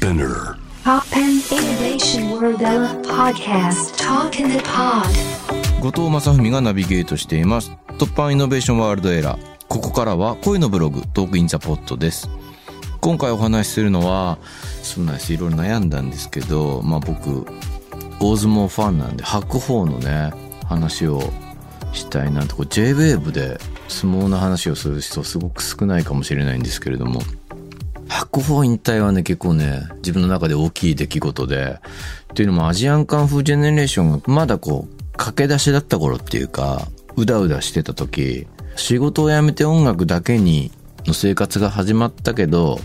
Spinner Pop and Innovation World of Podcast Talk in the Pod 後藤正文がナビゲートしています。トップアンイノベーションワールドエラー、ここからは恋のブログトークインザポットです。今回お話しするのはそうなんです、いろいろ悩んだんですけど、僕大相撲ファンなんで白鵬のね話をしたいなと。J Wave で相撲の話をする人すごく少ないかもしれないんですけれども、白鵬引退はね結構ね自分の中で大きい出来事で、っていうのもアジアンカンフージェネレーションがまだ駆け出しだった頃っていうか、うだうだしてた時、仕事を辞めて音楽だけにの生活が始まったけど、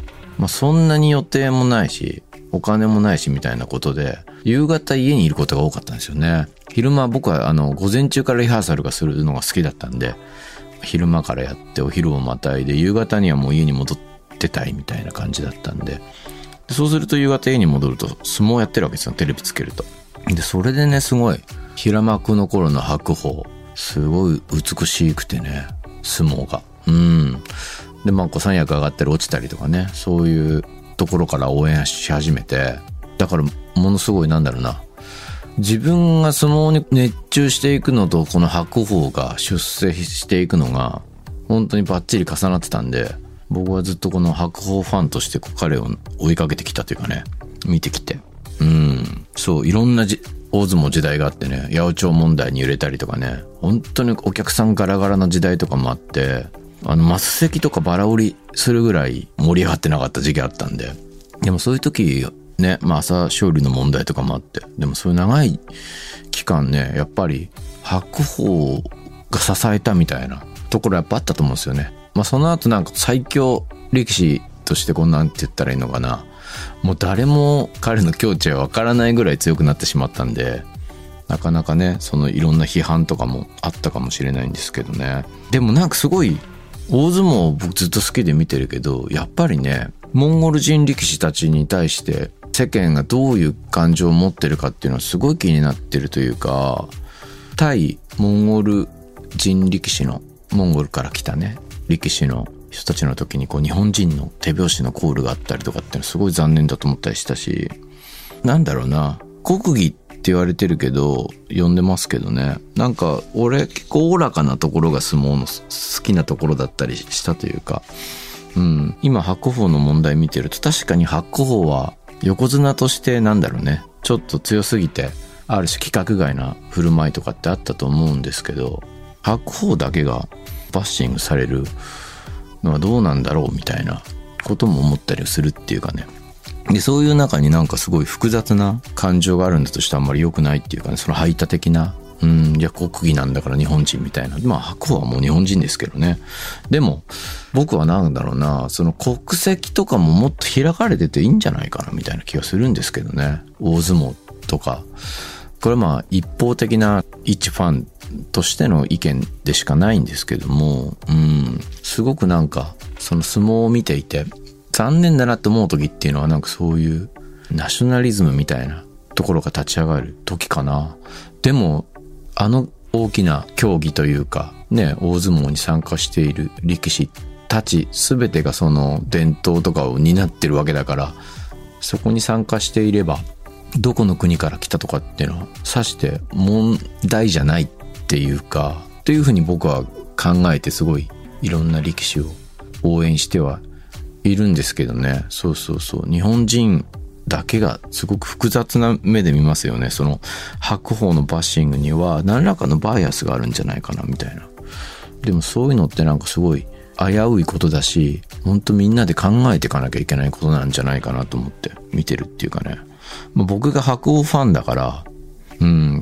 そんなに予定もないしお金もないしみたいなことで夕方家にいることが多かったんですよね。昼間僕は午前中からリハーサルがするのが好きだったんで、昼間からやってお昼をまたいで夕方にはもう家に戻ってたいみたいな感じだったんで、そうすると夕方家に戻ると相撲やってるわけですよ、テレビつけると。でそれでねすごい平幕の頃の白鵬すごい美しくてね、相撲がで三役上がったり落ちたりとかね、そういうところから応援し始めて、だからものすごい自分が相撲に熱中していくのとこの白鵬が出世していくのが本当にバッチリ重なってたんで、僕はずっとこの白鵬ファンとして彼を追いかけてきたというかね、見てきてそういろんな大相撲時代があってね、八百長問題に揺れたりとかね、本当にお客さんガラガラの時代とかもあって、マス席とかバラ売りするぐらい盛り上がってなかった時期あったんで、でもそういう時ね、朝勝利の問題とかもあって、でもそういう長い期間ね、やっぱり白鵬が支えたみたいなところやっぱあったと思うんですよね。その後最強力士としてなんて言ったらいいのかな、もう誰も彼の境地はわからないぐらい強くなってしまったんで、なかなかねいろんな批判とかもあったかもしれないんですけどね。でもすごい大相撲僕ずっと好きで見てるけど、やっぱりねモンゴル人力士たちに対して世間がどういう感情を持ってるかっていうのはすごい気になってるというか、対モンゴル人力士のモンゴルから来たね力士の人たちの時に日本人の手拍子のコールがあったりとかっていうのはすごい残念だと思ったりしたし、国技って言われてるけど呼んでますけどね、俺結構おおらかなところが相撲の好きなところだったりしたというか、今白鵬の問題見てると確かに白鵬は横綱としてちょっと強すぎてある種規格外な振る舞いとかってあったと思うんですけど、白鵬だけがバッシングされるのはどうなんだろうみたいなことも思ったりするっていうかね。でそういう中にすごい複雑な感情があるんだとしてあんまり良くないっていうかね、その排他的ないや国技なんだから日本人みたいな、白鵬はもう日本人ですけどね。でも僕はその国籍とかももっと開かれてていいんじゃないかなみたいな気がするんですけどね。大相撲とかこれ一方的な一ファンとしての意見でしかないんですけども、すごくその相撲を見ていて残念だなって思う時っていうのはそういうナショナリズムみたいなところが立ち上がる時かな。でも大きな競技というかね、大相撲に参加している力士たち全てがその伝統とかを担ってるわけだから、そこに参加していればどこの国から来たとかっていうのはさして問題じゃないっていうか、というふうに僕は考えてすごいいろんな力士を応援してはいるんですけどね。そう日本人だけがすごく複雑な目で見ますよね。その白鵬のバッシングには何らかのバイアスがあるんじゃないかなみたいな。でもそういうのってすごい危ういことだし、本当みんなで考えていかなきゃいけないことなんじゃないかなと思って見てるっていうかね。僕が白鵬ファンだから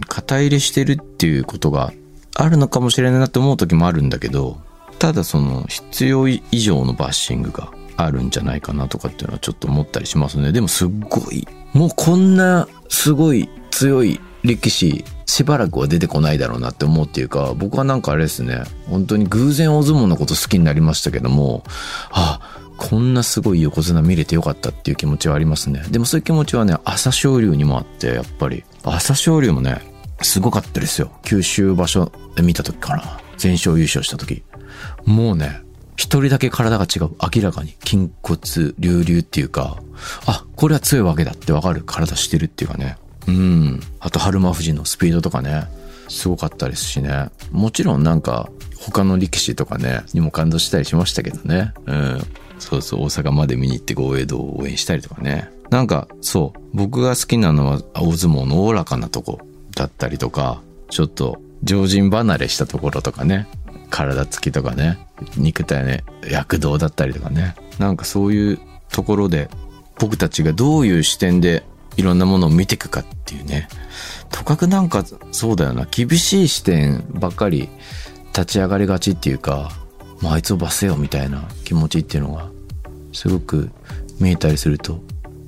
肩入れしてるっていうことがあるのかもしれないなって思う時もあるんだけど、ただその必要以上のバッシングがあるんじゃないかなとかっていうのはちょっと思ったりしますね。でもすっごいもうこんなすごい強い力士しばらくは出てこないだろうなって思うっていうか、僕はあれですね、本当に偶然大相撲のこと好きになりましたけども、こんなすごい横綱見れてよかったっていう気持ちはありますね。でもそういう気持ちはね朝青龍にもあって、やっぱり朝青龍もねすごかったですよ。九州場所で見た時かな、全勝優勝した時もうね一人だけ体が違う。明らかに筋骨隆々っていうか、あ、これは強いわけだってわかる体してるっていうかね。うん。あと春馬富士のスピードとかね、すごかったですしね。もちろんなんか他の力士とかねにも感動したりしましたけどね。うん。そうそう、大阪まで見に行って豪栄道を応援したりとかね。なんかそう、僕が好きなのは大相撲のおおらかなとこだったりとか、ちょっと常人離れしたところとかね。体つきとかね、肉体ね、躍動だったりとかね、なんかそういうところで僕たちがどういう視点でいろんなものを見ていくかっていうね、とかくなんかそうだよな、厳しい視点ばっかり立ち上がりがちっていうか、まあ、あいつを罰せよみたいな気持ちっていうのがすごく見えたりすると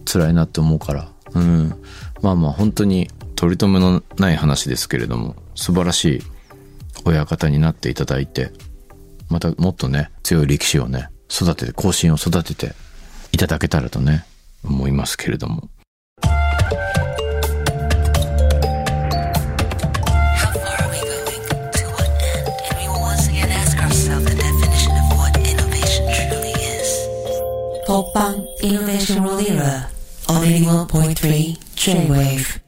辛いなって思うから、うん、まあまあ本当に取り留めのない話ですけれども、素晴らしい親方になっていただいて、またもっとね強い力士をね育てて、後進を育てていただけたらとね思いますけれども。ポッパンイノベーションローラー on 81.3 J Wave。